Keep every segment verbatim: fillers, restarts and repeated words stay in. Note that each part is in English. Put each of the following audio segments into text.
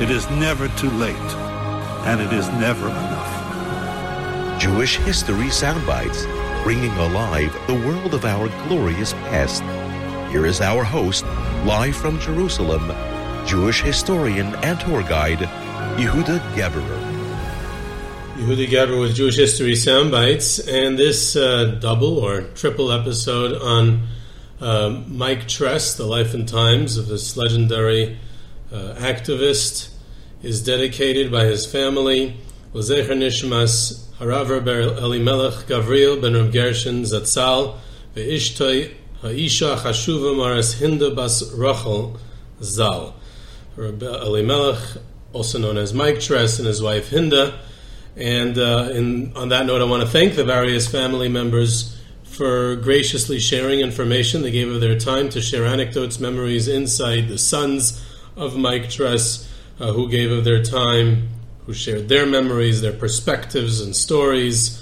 It is never too late, and it is never enough. Jewish History Soundbites, bringing alive the world of our glorious past. Here is our host, live from Jerusalem, Jewish historian and tour guide, Yehuda Geberer. Yehuda Geberer with Jewish History Soundbites, and this uh, double or triple episode on uh, Mike Tress, the life and times of this legendary Uh, activist, is dedicated by his family, L'zecher Nishmas Harav Eli Melech Gavriel ben Reb Gershon Zatsal ve'ishtoi ha'isha chashuva maras Hinda bas Rochel Zal. Reb Eli Melech, also known as Mike Tress, and his wife Hinda. And uh, in, on that note, I want to thank the various family members for graciously sharing information they gave of their time to share anecdotes, memories, insight. The sons of Mike Tress, uh, who gave of their time, who shared their memories, their perspectives and stories.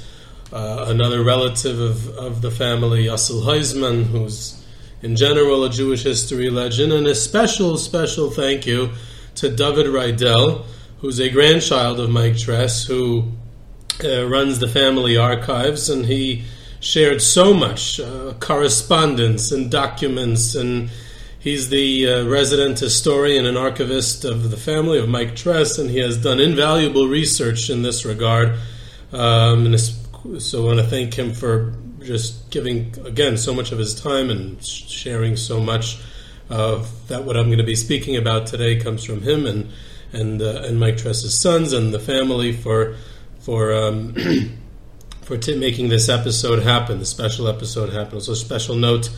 Uh, another relative of, of the family, Yassel Heisman, who's in general a Jewish history legend. And a special, special thank you to David Rydell, who's a grandchild of Mike Tress, who uh, runs the family archives, and he shared so much uh, correspondence and documents, and he's the uh, resident historian and archivist of the family of Mike Tress, and he has done invaluable research in this regard. Um, and so I want to thank him for just giving, again, so much of his time and sharing so much of that. What I'm going to be speaking about today comes from him and and uh, and Mike Tress's sons and the family for for um, for t- making this episode happen, the special episode happen. So a special note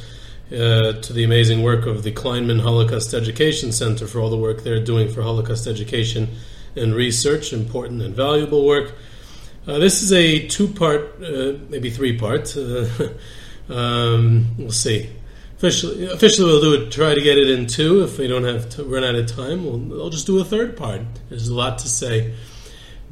Uh, to the amazing work of the Kleinman Holocaust Education Center for all the work they're doing for Holocaust education and research, important and valuable work. Uh, this is a two-part, uh, maybe three-part. Uh, um, we'll see. Officially, officially, we'll do it. Try to get it in two. If we don't have to run out of time, we'll I'll just do a third part. There's a lot to say,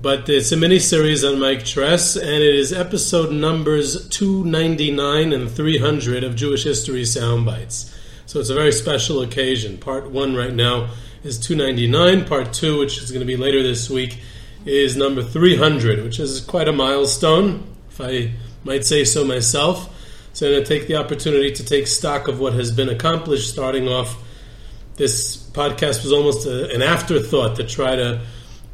but it's a mini series on Mike Tress, and it is episode numbers two ninety-nine and three hundred of Jewish History Soundbites. So it's a very special occasion. Part one right now is two ninety-nine. Part two, which is going to be later this week, is number three hundred, which is quite a milestone, if I might say so myself. So I'm going to take the opportunity to take stock of what has been accomplished, starting off. This podcast was almost a, an afterthought to try to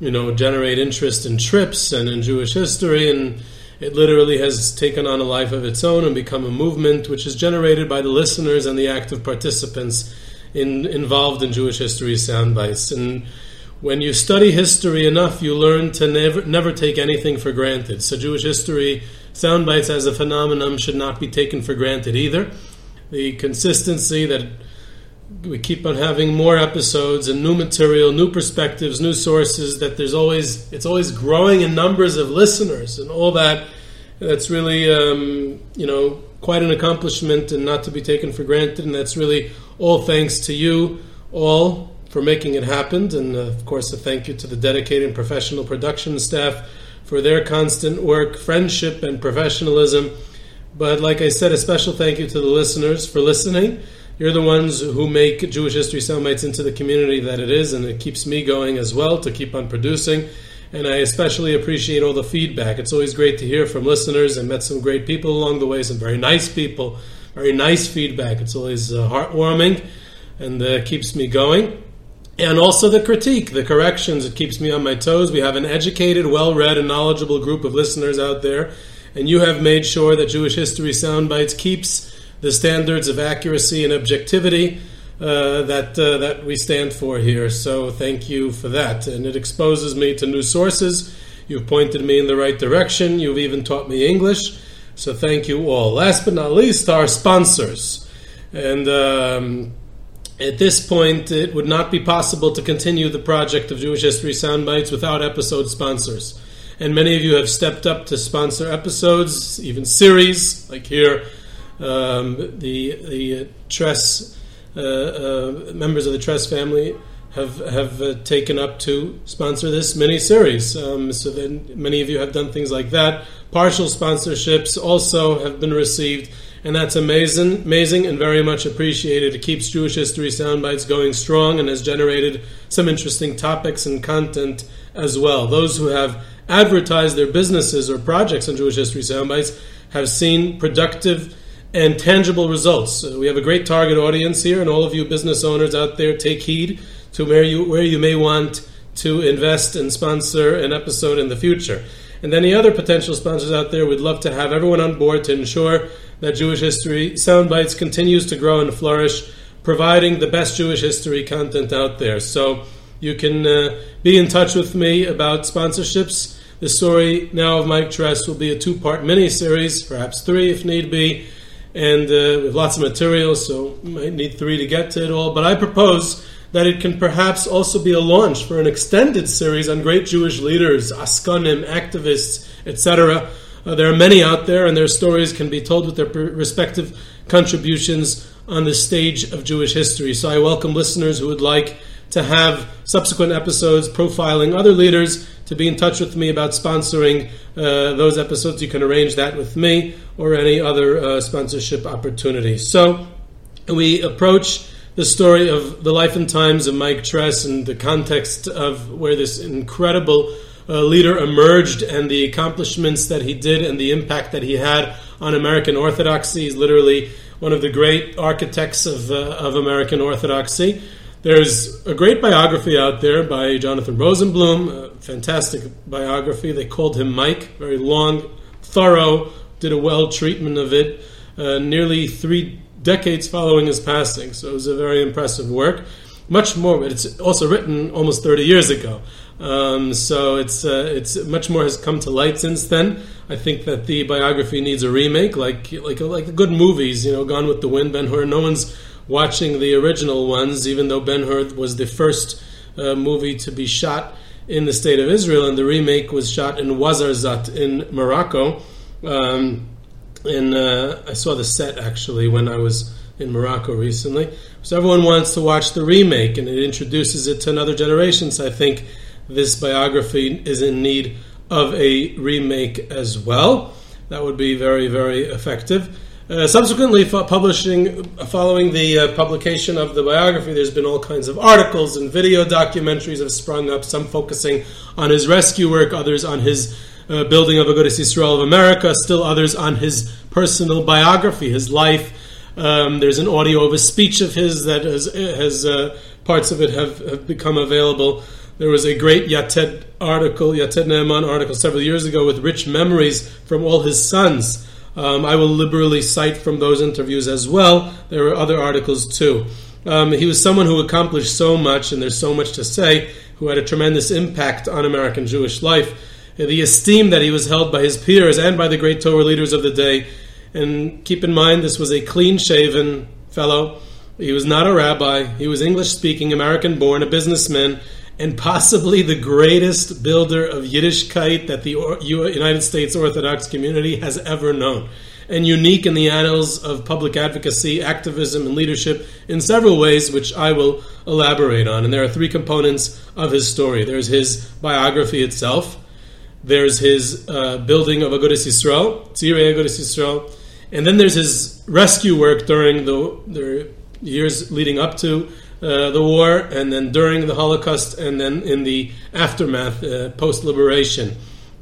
you know, generate interest in trips and in Jewish history, and it literally has taken on a life of its own and become a movement which is generated by the listeners and the active participants in, involved in Jewish History Soundbites. And when you study history enough, you learn to never never take anything for granted. So Jewish History Soundbites as a phenomenon should not be taken for granted either. The consistency that we keep on having more episodes and new material, new perspectives, new sources, that there's always, it's always growing in numbers of listeners and all that. That's really, um, you know, quite an accomplishment and not to be taken for granted. And that's really all thanks to you all for making it happen. And, uh, of course, a thank you to the dedicated and professional production staff for their constant work, friendship, and professionalism. But like I said, a special thank you to the listeners for listening. You're the ones who make Jewish History Soundbites into the community that it is, and it keeps me going as well to keep on producing. And I especially appreciate all the feedback. It's always great to hear from listeners. I met some great people along the way, some very nice people, very nice feedback. It's always uh, heartwarming and uh, keeps me going. And also the critique, the corrections. It keeps me on my toes. We have an educated, well-read, and knowledgeable group of listeners out there, and you have made sure that Jewish History Soundbites keeps the standards of accuracy and objectivity uh, that uh, that we stand for here. So thank you for that. And it exposes me to new sources. You've pointed me in the right direction. You've even taught me English. So thank you all. Last but not least, our sponsors. And um, at this point, it would not be possible to continue the project of Jewish History Soundbites without episode sponsors. And many of you have stepped up to sponsor episodes, even series, like here, um, the the Tress, uh, uh, members of the Tress family have have uh, taken up to sponsor this mini-series. Um, so then many of you have done things like that. Partial sponsorships also have been received, and that's amazing, amazing and very much appreciated. It keeps Jewish History Soundbites going strong and has generated some interesting topics and content as well. Those who have advertised their businesses or projects on Jewish History Soundbites have seen productive and tangible results. We have a great target audience here, and all of you business owners out there, take heed to where you where you may want to invest and sponsor an episode in the future. And any other potential sponsors out there, we'd love to have everyone on board to ensure that Jewish History Soundbites continues to grow and flourish, providing the best Jewish history content out there. So you can uh, be in touch with me about sponsorships. The story now of Mike Tress will be a two-part mini-series, perhaps three if need be, and uh, we have lots of material, so you might need three to get to it all. But I propose that it can perhaps also be a launch for an extended series on great Jewish leaders, askanim, activists, et cetera. Uh, there are many out there, and their stories can be told with their per- respective contributions on the stage of Jewish history. So I welcome listeners who would like to have subsequent episodes profiling other leaders to be in touch with me about sponsoring uh, those episodes. You can arrange that with me or any other uh, sponsorship opportunity. So we approach the story of the life and times of Mike Tress and the context of where this incredible uh, leader emerged and the accomplishments that he did and the impact that he had on American Orthodoxy. He's literally one of the great architects of, uh, of American Orthodoxy. There's a great biography out there by Jonathan Rosenblum, a fantastic biography. They called him Mike, very long, thorough, did a well treatment of it, uh, nearly three decades following his passing. So it was a very impressive work. Much more, but it's also written almost thirty years ago. Um, so it's uh, it's much more has come to light since then. I think that the biography needs a remake, like like like the good movies, you know, Gone with the Wind, Ben-Hur. No one's watching the original ones, even though Ben-Hur was the first uh, movie to be shot in the state of Israel, and the remake was shot in Ouarzazate in Morocco. Um, And uh, I saw the set, actually, when I was in Morocco recently. So everyone wants to watch the remake, and it introduces it to another generation. So I think this biography is in need of a remake as well. That would be very, very effective. Uh, subsequently, publishing, following the uh, publication of the biography, there's been all kinds of articles and video documentaries have sprung up, some focusing on his rescue work, others on his Uh, building of Agudas Yisrael of America, still others on his personal biography, his life. Um, there's an audio of a speech of his that has, has uh, parts of it have, have become available. There was a great Yated article, Yated Neiman article several years ago with rich memories from all his sons. Um, I will liberally cite from those interviews as well. There are other articles too. Um, he was someone who accomplished so much, and there's so much to say, who had a tremendous impact on American Jewish life. The esteem that he was held by his peers and by the great Torah leaders of the day. And keep in mind, this was a clean-shaven fellow. He was not a rabbi. He was English-speaking, American-born, a businessman, and possibly the greatest builder of Yiddishkeit that the United States Orthodox community has ever known, and unique in the annals of public advocacy, activism, and leadership in several ways, which I will elaborate on. And there are three components of his story. There's his biography itself. There's his uh, building of Agudas Yisrael, Tzeirei Agudas Yisrael, and then there's his rescue work during the, the years leading up to uh, the war, and then during the Holocaust, and then in the aftermath, uh, post-liberation.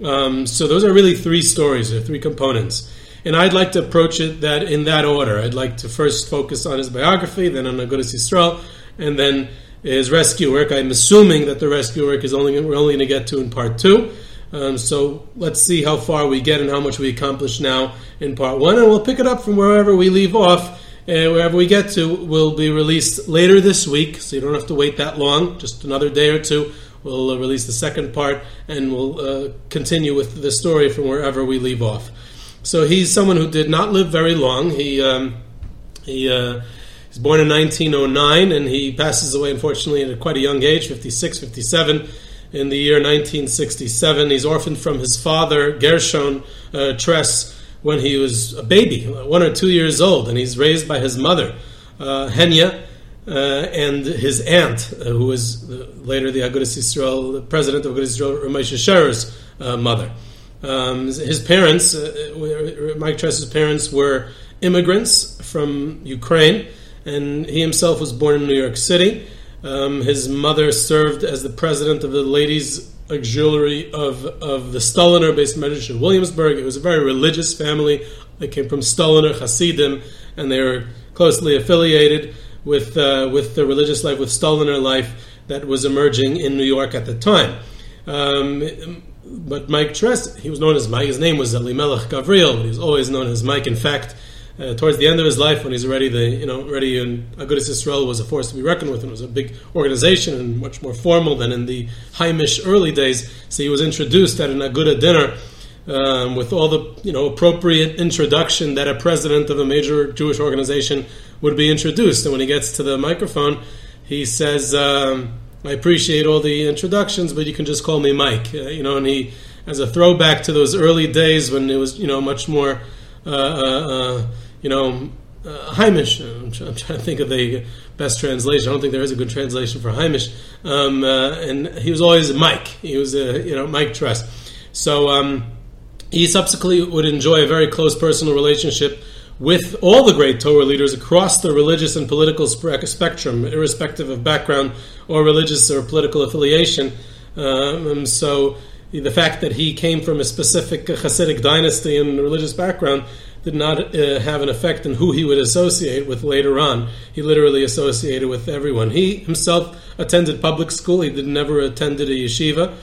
Um, so those are really three stories, or three components. And I'd like to approach it that in that order. I'd like to first focus on his biography, then on Agudas Yisrael, and then is rescue work. I'm assuming that the rescue work is only we're only going to get to in part two. Um, so let's see how far we get and how much we accomplish now in part one, and we'll pick it up from wherever we leave off. And wherever we get to will be released later this week, so you don't have to wait that long. Just another day or two, we'll uh, release the second part, and we'll uh, continue with the story from wherever we leave off. So he's someone who did not live very long. He um, he uh, he's born in nineteen oh nine, and he passes away, unfortunately, at quite a young age, fifty-six, fifty-seven, in the year nineteen sixty-seven. He's orphaned from his father, Gershon uh, Tress, when he was a baby, one or two years old, and he's raised by his mother, uh, Henya, uh, and his aunt, uh, who was uh, later the Agudas Yisrael, the president of Agudas Yisrael, Ramesha Sherer's uh, mother. Um, his parents, uh, Mike Tress's parents, were immigrants from Ukraine, and he himself was born in New York City. Um, his mother served as the president of the Ladies' Auxiliary of, of the Stoliner based medrash in Williamsburg. It was a very religious family. They came from Stoliner, Hasidim, and they were closely affiliated with uh, with the religious life, with Stoliner life that was emerging in New York at the time. Um, but Mike Tress, he was known as Mike. His name was Eli Melech Gavriel. He was always known as Mike. In fact, uh, towards the end of his life, when he's already the you know already in Agudas Yisrael was a force to be reckoned with, and it was a big organization and much more formal than in the Haimish early days. So he was introduced at an Aguda dinner um, with all the you know appropriate introduction that a president of a major Jewish organization would be introduced. And when he gets to the microphone, he says, Um, I appreciate all the introductions, but you can just call me Mike. Uh, you know, and he, as a throwback to those early days when it was, you know, much more, uh, uh, you know, uh, Haimish. I'm, try- I'm trying to think of the best translation. I don't think there is a good translation for Haimish. Um, uh, and he was always Mike. He was, a, you know, Mike Tress. So um, he subsequently would enjoy a very close personal relationship with all the great Torah leaders across the religious and political spectrum, irrespective of background or religious or political affiliation. Um, so the fact that he came from a specific Hasidic dynasty and religious background did not uh, have an effect on who he would associate with later on. He literally associated with everyone. He himself attended public school. He did, never attended a yeshiva.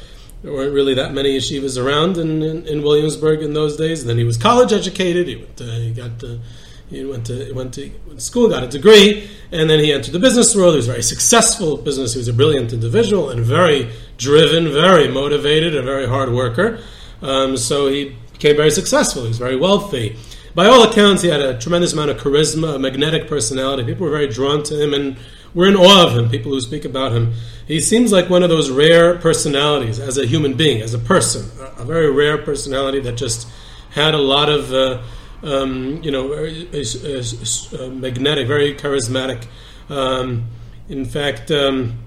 There weren't really that many yeshivas around in, in, in Williamsburg in those days. And then he was college educated. He went to, he got to, he went to went to school, got a degree, and then he entered the business world. He was very successful at business. He was a brilliant individual and very driven, very motivated, a very hard worker. Um, so he became very successful. He was very wealthy. By all accounts, he had a tremendous amount of charisma, a magnetic personality. People were very drawn to him and we're in awe of him, people who speak about him. He seems like one of those rare personalities as a human being, as a person, a very rare personality that just had a lot of, uh, um, you know, a, a, a magnetic, very charismatic. Um, in fact, um,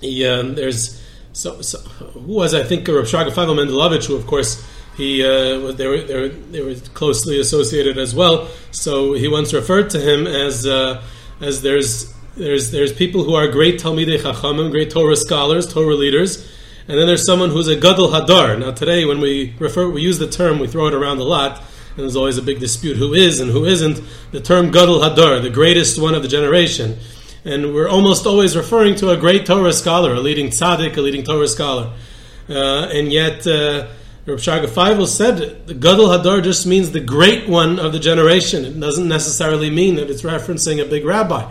he, um, there's, so, so, who was, I think, Rabbi Shraga Feivel Mendelovitch, who, of course, He uh, they were they were they were closely associated as well. So he once referred to him as uh, as there's there's there's people who are great Talmidei Chachamim, great Torah scholars, Torah leaders, and then there's someone who's a Gadol Hadar. Now today, when we refer, we use the term, we throw it around a lot, and there's always a big dispute who is and who isn't. The term Gadol Hadar, the greatest one of the generation, and we're almost always referring to a great Torah scholar, a leading tzaddik, a leading Torah scholar, uh, and yet. Uh, Reb Shraga Feivel said, the Gadol Hadar just means the great one of the generation. It doesn't necessarily mean that it's referencing a big rabbi.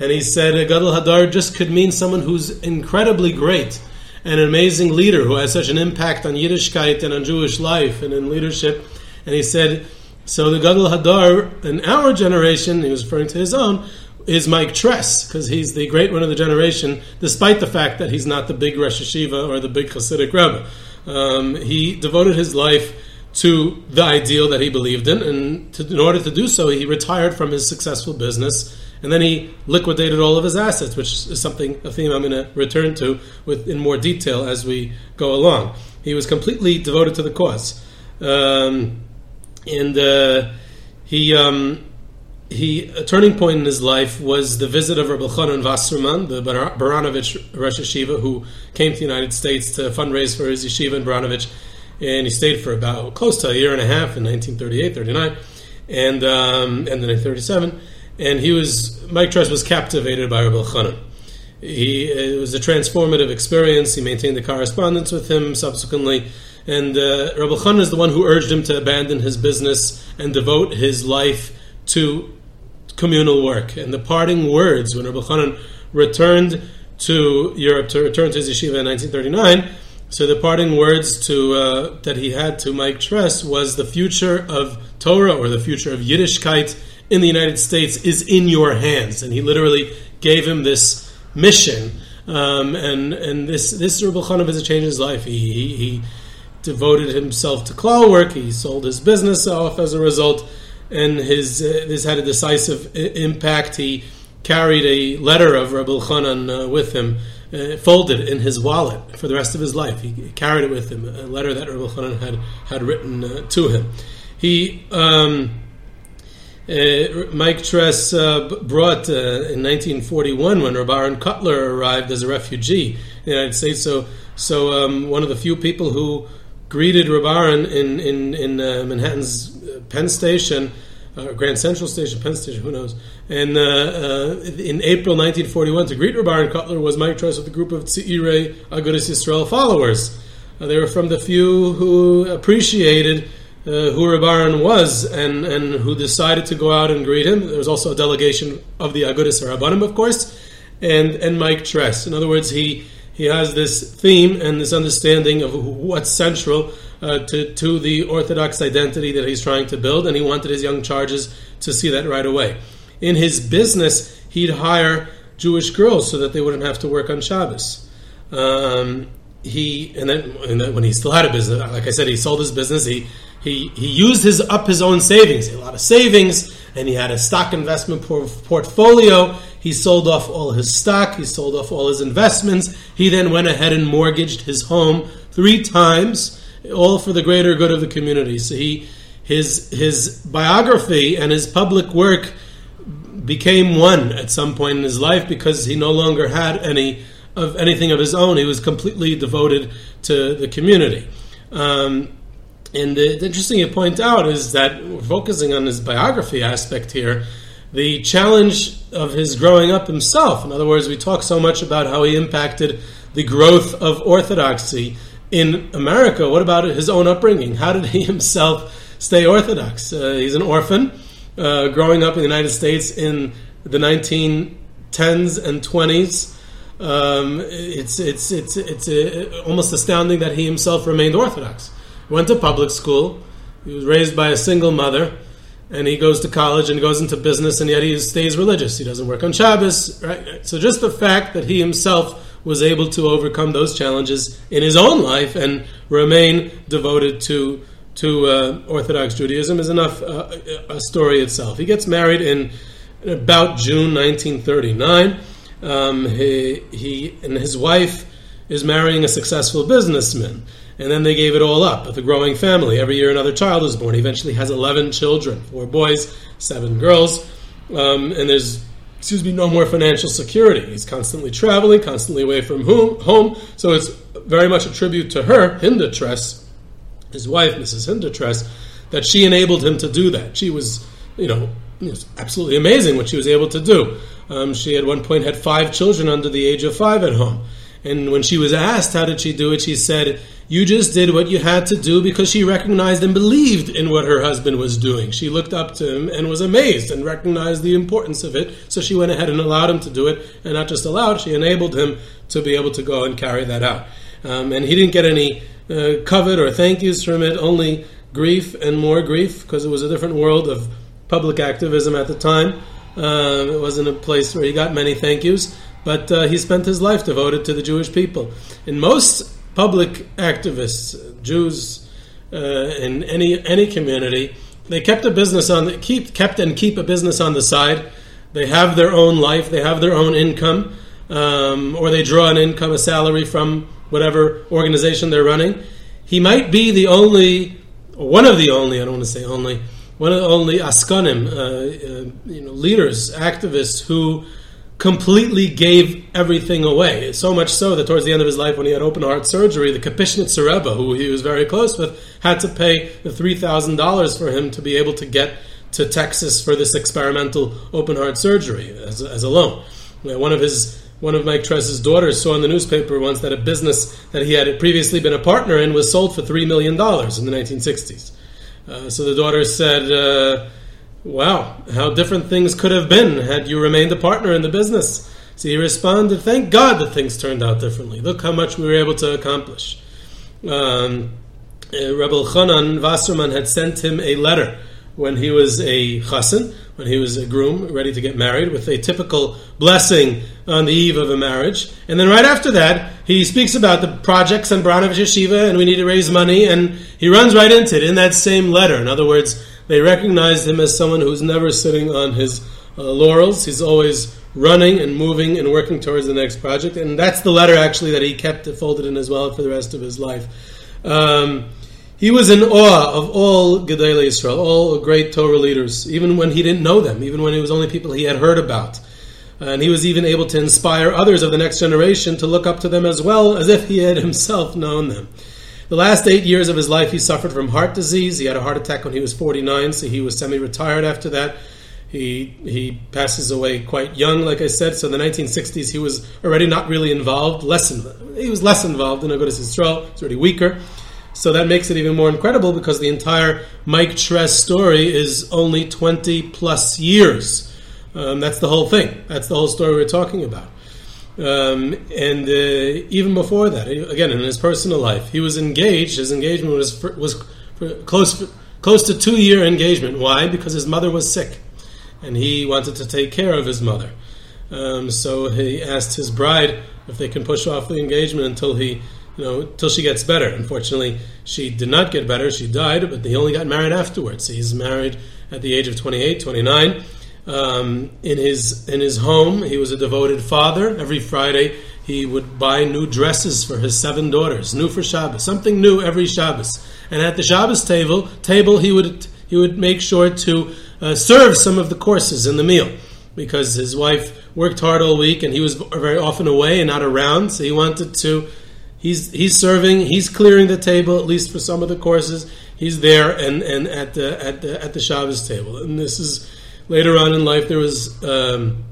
And he said, a Gadol Hadar just could mean someone who's incredibly great, an amazing leader who has such an impact on Yiddishkeit and on Jewish life and in leadership. And he said, so the Gadol Hadar in our generation, he was referring to his own, is Mike Tress, because he's the great one of the generation, despite the fact that he's not the big Rosh Yeshiva or the big Hasidic Rebbe. Um, he devoted his life to the ideal that he believed in, and to, in order to do so, he retired from his successful business, and then he liquidated all of his assets, which is something, a theme I'm going to return to with in more detail as we go along. He was completely devoted to the cause, um, and uh, he um, he a turning point in his life was the visit of Reb Elchonon Wasserman, the Bar- Baranovich Rosh Yeshiva, who came to the United States to fundraise for his yeshiva in Baranovich, and he stayed for about close to a year and a half in nineteen thirty-eight, thirty-nine, and um, and then in thirty-seven, and he was Mike Tress was captivated by Reb Elchonon. He, it was a transformative experience. He maintained the correspondence with him subsequently. And uh, Reb Elchonon is the one who urged him to abandon his business and devote his life to communal work. And the parting words when Reb Elchonon returned to Europe, to return to his yeshiva in nineteen thirty-nine, so the parting words to uh, that he had to Mike Tress was, the future of Torah, or the future of Yiddishkeit in the United States, is in your hands. And he literally gave him this mission. Um, and and this, this Reb Elchonon has changed his life. He... he, he devoted himself to klal work. He sold his business off as a result, and his uh, this had a decisive I- impact. He carried a letter of Reb Elchonon uh, with him, uh, folded in his wallet for the rest of his life. He carried it with him, a letter that Reb Elchonon had had written uh, to him. He um, uh, Mike Tress uh, brought uh, in nineteen forty-one, when Rav Aharon Kotler arrived as a refugee in the United States. So so um, one of the few people who greeted Reb Aharon in in in uh, Manhattan's Penn Station, uh, Grand Central Station, Penn Station, who knows? And uh, uh, in April nineteen forty-one, to greet Reb Aharon Kotler was Mike Tress with a group of Tzeirei Agudas Yisrael followers. Uh, they were from the few who appreciated uh, who Reb Aharon was, and and who decided to go out and greet him. There was also a delegation of the Agudas Rabbanim, of course, and and Mike Tress. In other words, he. He has this theme and this understanding of what's central uh, to, to the Orthodox identity that he's trying to build, and he wanted his young charges to see that right away. In his business, he'd hire Jewish girls so that they wouldn't have to work on Shabbos. Um, he and then, and then when he still had a business, like I said, he sold his business. He he he used his up his own savings. He had a lot of savings, and he had a stock investment por- portfolio. He sold off all his stock. He sold off all his investments. He then went ahead and mortgaged his home three times, all for the greater good of the community. So he, his his biography and his public work became one at some point in his life, because he no longer had any of anything of his own. He was completely devoted to the community. Um, and the, the interesting thing to point out is that we're focusing on his biography aspect here. The challenge of his growing up himself. In other words, we talk so much about how he impacted the growth of Orthodoxy in America. What about his own upbringing? How did he himself stay Orthodox? Uh, he's an orphan, uh, growing up in the United States in the nineteen tens and twenties. Um, it's it's it's it's uh, almost astounding that he himself remained Orthodox. He went to public school. He was raised by a single mother. And he goes to college and goes into business, and yet he stays religious. He doesn't work on Shabbos, right? So just the fact that he himself was able to overcome those challenges in his own life and remain devoted to to uh, Orthodox Judaism is enough uh, a story itself. He gets married in about June nineteen thirty-nine. Um, he he and his wife is marrying a successful businessman. And then they gave it all up, with a growing family. Every year another child is born. He eventually has eleven children, four boys, seven girls. Um, and there's, excuse me, no more financial security. He's constantly traveling, constantly away from home. So it's very much a tribute to her, Hinda Tress, his wife, Missus Hinda Tress, that she enabled him to do that. She was, you know, it was absolutely amazing what she was able to do. Um, she at one point had five children under the age of five at home. And when she was asked how did she do it, she said, you just did what you had to do, because she recognized and believed in what her husband was doing. She looked up to him and was amazed and recognized the importance of it. So she went ahead and allowed him to do it. And not just allowed, she enabled him to be able to go and carry that out. Um, and he didn't get any uh, covet or thank yous from it, only grief and more grief, because it was a different world of public activism at the time. Um, it wasn't a place where he got many thank yous. But uh, he spent his life devoted to the Jewish people. And most public activists, Jews uh, in any any community, they kept a business on the, keep kept and keep a business on the side. They have their own life, they have their own income, um, or they draw an income, a salary from whatever organization they're running. He might be the only, one of the only, I don't want to say only, one of the only askanim, uh, uh, you know, leaders, activists who completely gave everything away. So much so that towards the end of his life, when he had open heart surgery, the Kapishnitzereba, who he was very close with, had to pay the three thousand dollars for him to be able to get to Texas for this experimental open heart surgery as, as a loan. One of his One of Mike Tress's daughters saw in the newspaper once that a business that he had previously been a partner in was sold for three million dollars in the nineteen sixties. Uh, so the daughter said, uh, wow, how different things could have been had you remained a partner in the business. So he responded, thank God that things turned out differently. Look how much we were able to accomplish. Um, Reb Elchonon Wasserman had sent him a letter when he was a chassan, when he was a groom, ready to get married, with a typical blessing on the eve of a marriage. And then right after that, he speaks about the projects on Baranovich Yeshiva, and we need to raise money, and he runs right into it in that same letter. In other words, they recognized him as someone who's never sitting on his uh, laurels. He's always running and moving and working towards the next project. And that's the letter, actually, that he kept folded in his wallet for the rest of his life. Um... He was in awe of all Gedolei Yisrael, all great Torah leaders, even when he didn't know them, even when it was only people he had heard about. And he was even able to inspire others of the next generation to look up to them as well, as if he had himself known them. The last eight years of his life, he suffered from heart disease. He had a heart attack when he was forty-nine, so he was semi-retired after that. He he passes away quite young, like I said. So in the nineteen sixties, he was already not really involved. Less in, he was less involved in Agudas Yisrael. He was already weaker. So that makes it even more incredible, because the entire Mike Tress story is only twenty plus years. Um, that's the whole thing. That's the whole story we're talking about. Um, and uh, even before that, again, in his personal life, he was engaged. His engagement was for, was for close close to two-year engagement. Why? Because his mother was sick, and he wanted to take care of his mother. Um, so he asked his bride if they can push off the engagement until he... You know, till she gets better. Unfortunately, she did not get better. She died, but he only got married afterwards. He's married at the age of twenty-eight, twenty-nine. Um, in his in his home, he was a devoted father. Every Friday, he would buy new dresses for his seven daughters, new for Shabbos, something new every Shabbos. And at the Shabbos table, table he would he would make sure to uh, serve some of the courses in the meal, because his wife worked hard all week, and he was very often away and not around, so he wanted to. He's he's serving. He's clearing the table, at least for some of the courses. He's there and, and at the at the at the Shabbos table. And this is later on in life. There was um,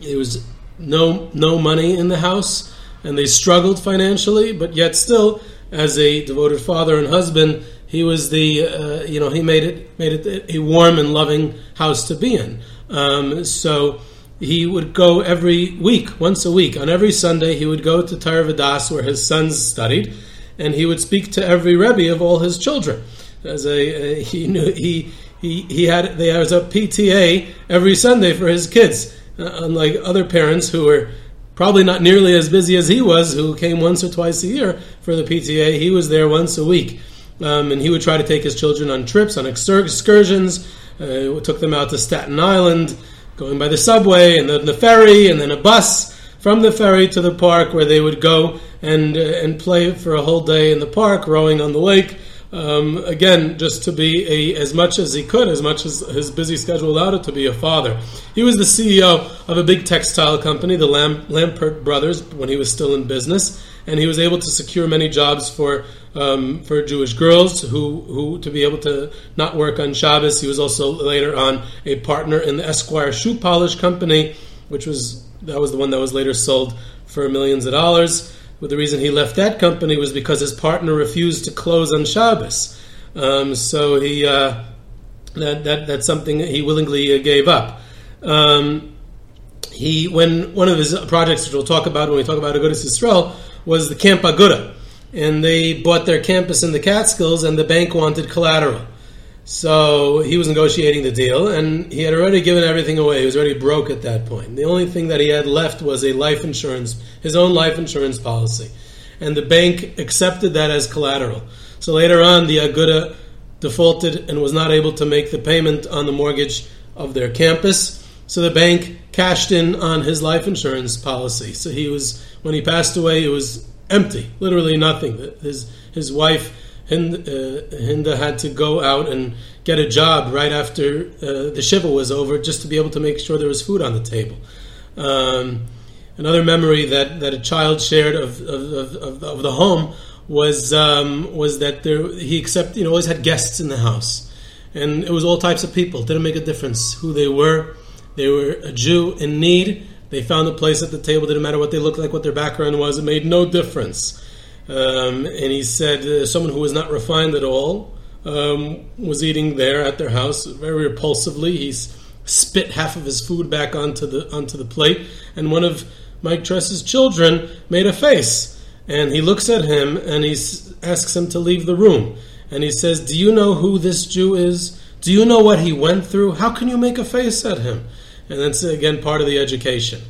there was no no money in the house, and they struggled financially. But yet still, as a devoted father and husband, he was the uh, you know he made it made it a warm and loving house to be in. Um, so. He would go every week, once a week. On every Sunday, he would go to Tzeirei Agudas, where his sons studied, and he would speak to every Rebbe of all his children. As a, a he knew he he he had there was a P T A every Sunday for his kids. Uh, unlike other parents who were probably not nearly as busy as he was, who came once or twice a year for the P T A, he was there once a week, um, and he would try to take his children on trips, on excursions. Uh, took them out to Staten Island, going by the subway and then the ferry and then a bus from the ferry to the park, where they would go and uh, and play for a whole day in the park, rowing on the lake. Um, again, just to be a, as much as he could, as much as his busy schedule allowed it, to be a father. He was the C E O of a big textile company, the Lam- Lampert Brothers, when he was still in business, and he was able to secure many jobs for um, for Jewish girls who, who to be able to not work on Shabbos. He was also later on a partner in the Esquire shoe polish company, which was that was the one that was later sold for millions of dollars. Well, the reason he left that company was because his partner refused to close on Shabbos. Um, so he uh, that that that's something he willingly gave up. Um, he when one of his projects, which we'll talk about when we talk about Agudas Yisrael, was the Camp Aguda, and they bought their campus in the Catskills, and the bank wanted collateral. So he was negotiating the deal, and he had already given everything away. He was already broke at that point. The only thing that he had left was a life insurance, his own life insurance policy. And the bank accepted that as collateral. So later on, the Aguda defaulted and was not able to make the payment on the mortgage of their campus. So the bank cashed in on his life insurance policy. So he was, when he passed away, it was empty, literally nothing. His, his wife... Hinda, uh, Hinda had to go out and get a job right after uh, the shiva was over, just to be able to make sure there was food on the table. Um, another memory that, that a child shared of of, of, of the home was um, was that there he accepted, you know, always had guests in the house, and it was all types of people. It didn't make a difference who they were. They were a Jew in need. They found a place at the table. Didn't matter what they looked like, what their background was. It made no difference. Um, and he said uh, someone who was not refined at all um, was eating there at their house very repulsively. He spit half of his food back onto the onto the plate. And one of Mike Tress's children made a face. And he looks at him and he asks him to leave the room. And he says, "Do you know who this Jew is? Do you know what he went through? How can you make a face at him?" And that's, again, part of the education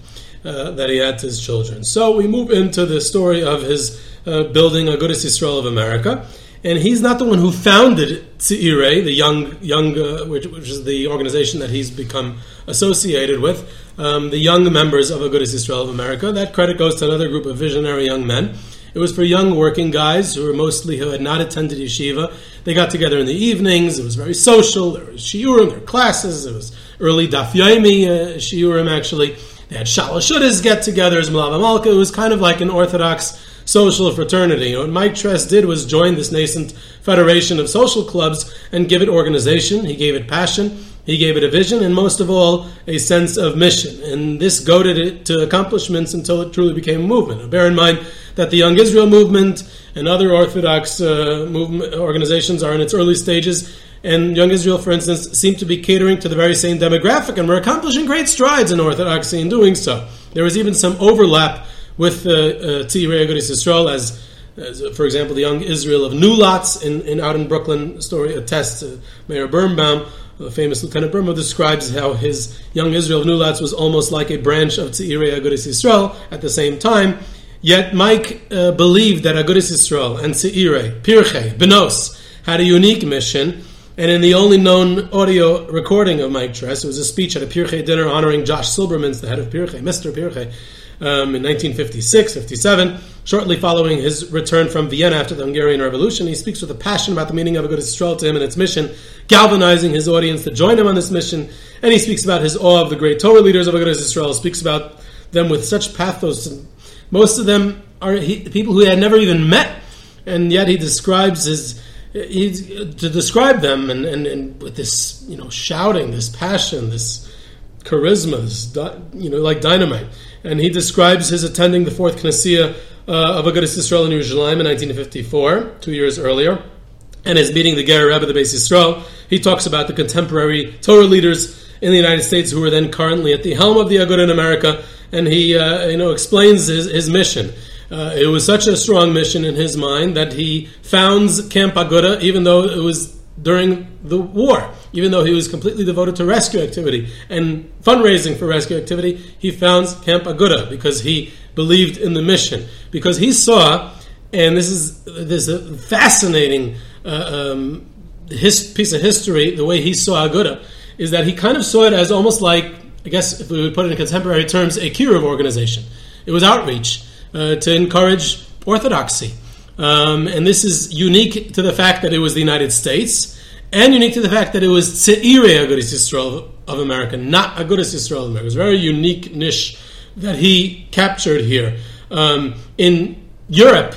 uh, that he had to his children. So we move into the story of his uh, building Agudas Yisrael of America. And he's not the one who founded Tzeirei, the young, young uh, which, which is the organization that he's become associated with, um, the young members of Agudas Yisrael of America. That credit goes to another group of visionary young men. It was for young working guys who were mostly who had not attended yeshiva. They got together in the evenings. It was very social. There was shiurim, there were classes. There was early daf yomi uh, shiurim, actually. They had shalashudas get-togethers, malava malka. It was kind of like an Orthodox social fraternity. What Mike Tress did was join this nascent federation of social clubs and give it organization. He gave it passion. He gave it a vision, and most of all, a sense of mission. And this goaded it to accomplishments until it truly became a movement. Now, bear in mind that the Young Israel movement and other Orthodox uh, movement organizations are in its early stages. And Young Israel, for instance, seemed to be catering to the very same demographic, and were accomplishing great strides in Orthodoxy in doing so. There was even some overlap with uh, uh, Tzeirei Agudas Yisrael, as, as uh, for example, the Young Israel of New Lots in, in out in Brooklyn story attests. Uh, Mayor Birnbaum, the famous Lieutenant Birnbaum, describes how his Young Israel of New Lots was almost like a branch of Tzeirei Agudas Yisrael at the same time. Yet Mike uh, believed that Agudas Yisrael and Tzeirei, Pirkei, Benos had a unique mission. And in the only known audio recording of Mike Tress, it was a speech at a Pirkei dinner honoring Josh Silberman, the head of Pirkei, Mister Pirkei, um, in nineteen fifty-six fifty-seven, shortly following his return from Vienna after the Hungarian Revolution. He speaks with a passion about the meaning of Agudas Yisrael to him and its mission, galvanizing his audience to join him on this mission. And he speaks about his awe of the great Torah leaders of Agudas Yisrael, speaks about them with such pathos. Most of them are he, people who he had never even met, and yet he describes his... He, to describe them and, and, and with this, you know, shouting, this passion, this charisma, this di- you know, like dynamite. And he describes his attending the fourth Knessia uh, of Agudas Yisrael in Yerushalayim in nineteen fifty-four, two years earlier, and his meeting the Geri Rebbe of the Beis Yisrael. He talks about the contemporary Torah leaders in the United States who are then currently at the helm of the Aguda in America, and he, uh, you know, explains his, his mission. Uh, it was such a strong mission in his mind that he founds Camp Aguda, even though it was during the war, even though he was completely devoted to rescue activity and fundraising for rescue activity. He founds Camp Aguda because he believed in the mission, because he saw, and this is this is fascinating uh, um, his piece of history, the way he saw Aguda, is that he kind of saw it as almost like, I guess if we would put it in contemporary terms, a Kiruv organization. It was outreach. Uh, to encourage orthodoxy. Um, and this is unique to the fact that it was the United States, and unique to the fact that it was Tzeirei Agudas Yisrael of America, not Agudas Yisrael of America. It was a very unique niche that he captured here. Um, in Europe,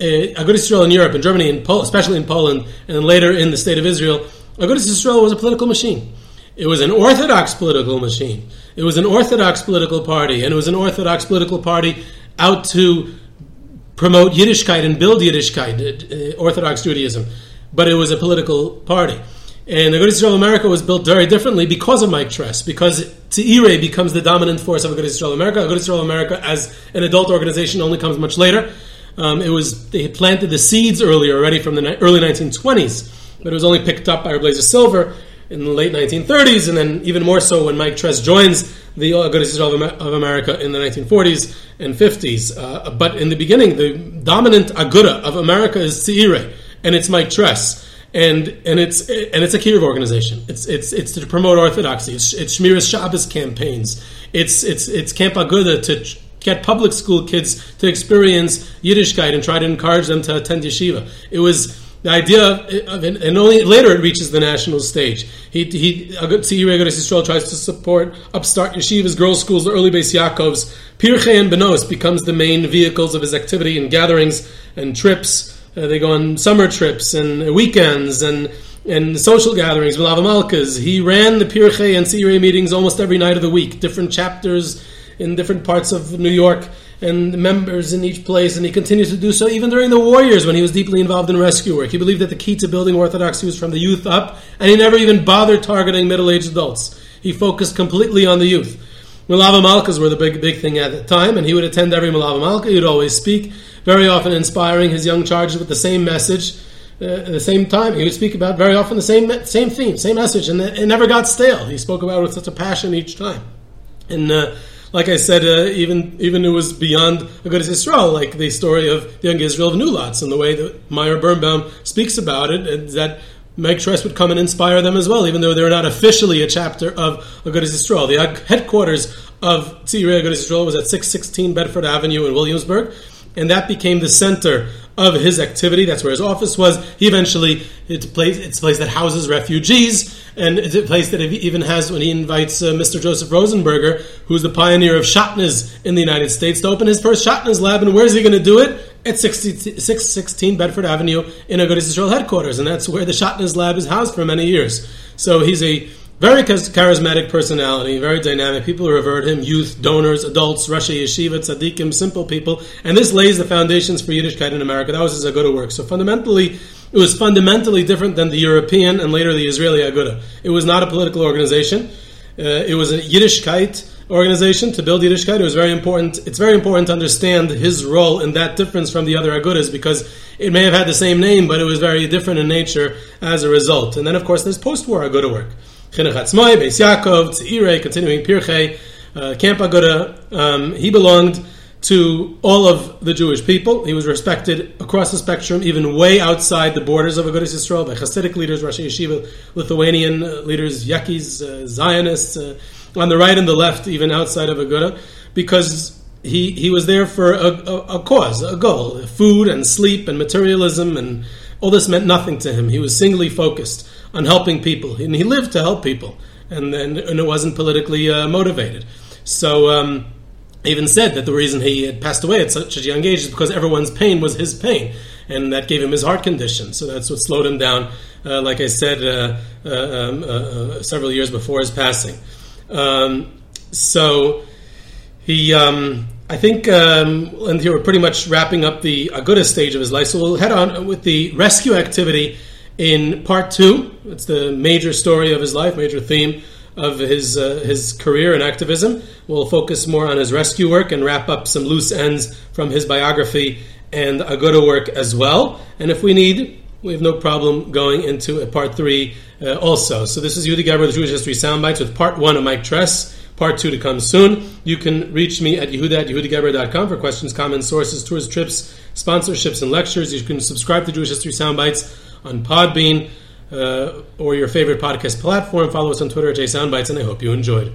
uh, Agudas Yisrael in Europe, in Germany, in Pol- especially in Poland, and then later in the State of Israel, Agudas Yisrael was a political machine. It was an Orthodox political machine. It was an Orthodox political party, and it was an Orthodox political party out to promote Yiddishkeit and build Yiddishkeit, uh, Orthodox Judaism. But it was a political party. And Agudas Yisrael America was built very differently because of Mike Tress, because Tzeirei becomes the dominant force of Agudas Yisrael America. Agudas Yisrael America, as an adult organization, only comes much later. Um, it was They had planted the seeds earlier already from the ni- early nineteen twenties, but it was only picked up by Reb Elchonon Silver in the late nineteen thirties, and then even more so when Mike Tress joins the Agudas Yisrael of America in the nineteen forties and fifties. Uh, but in the beginning, the dominant Aguda of America is Tzeirei, and it's Mike Tress, and and it's and it's a Kiruv organization. It's it's it's to promote orthodoxy. It's, it's Shmiras Shabbos campaigns. It's it's it's Camp Aguda to get public school kids to experience Yiddishkeit and try to encourage them to attend yeshiva. It was the idea of, and only later it reaches the national stage. He, he, Tzeirei Agudas Yisrael tries to support upstart yeshivas, girls' schools, the early Beis Yaakovs. Pirchei and Benos becomes the main vehicles of his activity in gatherings and trips. Uh, they go on summer trips and weekends and and social gatherings. Malava Malkas. He ran the Pirchei and Tzeirei meetings almost every night of the week. Different chapters. in different parts of New York and members in each place, and he continues to do so even during the war years when he was deeply involved in rescue work. He believed that the key to building orthodoxy was from the youth up, and he never even bothered targeting middle-aged adults. He focused completely on the youth. Milava Malkas were the big big thing at the time, and he would attend every Milava Malka. He would always speak, very often inspiring his young charges with the same message. Uh, at the same time, he would speak about very often the same same theme, same message, and it never got stale. He spoke about it with such a passion each time. And uh, like I said, uh, even even it was beyond Agudas Yisrael, like the story of the young Israel of Nulatz, and the way that Meyer Birnbaum speaks about it, is that Mike Tress would come and inspire them as well, even though they're not officially a chapter of Agudas Yisrael. The headquarters of Tzeirei Agudas Yisrael was at six sixteen Bedford Avenue in Williamsburg, and that became the center of his activity. That's where his office was. He eventually, it's a place, it's a place that houses refugees, and it's a place that even has, when he invites uh, Mister Joseph Rosenberger, who's the pioneer of Shatnes in the United States, to open his first Shatnes lab. And where's he going to do it? At six sixteen Bedford Avenue in Agudas Yisrael headquarters, and that's where the Shatnes lab is housed for many years. So he's a very charismatic personality, very dynamic. People revere him, youth, donors, adults, Rashi Yeshiva, tzaddikim, simple people. And this lays the foundations for Yiddishkeit in America. That was his Aguda work. So fundamentally, it was fundamentally different than the European and later the Israeli Aguda. It was not a political organization. Uh, it was a Yiddishkeit organization to build Yiddishkeit. It was very important. It's very important to understand his role in that difference from the other Agudas, because it may have had the same name, but it was very different in nature as a result. And then, of course, there's post-war Aguda work. Chinuch Atzmai, Beis Yaakov, Tzeirei, continuing Pirkei, uh, Camp Aguda. Um, he belonged to all of the Jewish people. He was respected across the spectrum, even way outside the borders of Agudas Yisrael, by Hasidic leaders, Rosh Yeshiva, Lithuanian uh, leaders, Yakis, uh, Zionists, uh, on the right and the left, even outside of Aguda, because he, he was there for a, a, a cause, a goal. Food and sleep and materialism and all this meant nothing to him. He was singly focused on helping people, and he lived to help people, and then and it wasn't politically uh, motivated. So um, I even said that the reason he had passed away at such a young age is because everyone's pain was his pain, and that gave him his heart condition. So that's what slowed him down, uh, like I said, uh, uh, um, uh, several years before his passing. Um, so he... Um, I think, um, and here we're pretty much wrapping up the Aguda stage of his life, so we'll head on with the rescue activity in part two. It's the major story of his life, major theme of his uh, his career and activism. We'll focus more on his rescue work and wrap up some loose ends from his biography and Aguda work as well. And if we need, we have no problem going into a part three uh, also. So this is Yehuda Geberer with Jewish History Soundbites with part one of Mike Tress. Part two to come soon. You can reach me at Yehuda at Yehuda Geberer dot com for questions, comments, sources, tours, trips, sponsorships, and lectures. You can subscribe to Jewish History Soundbites on Podbean uh, or your favorite podcast platform. Follow us on Twitter at J Soundbites, and I hope you enjoyed.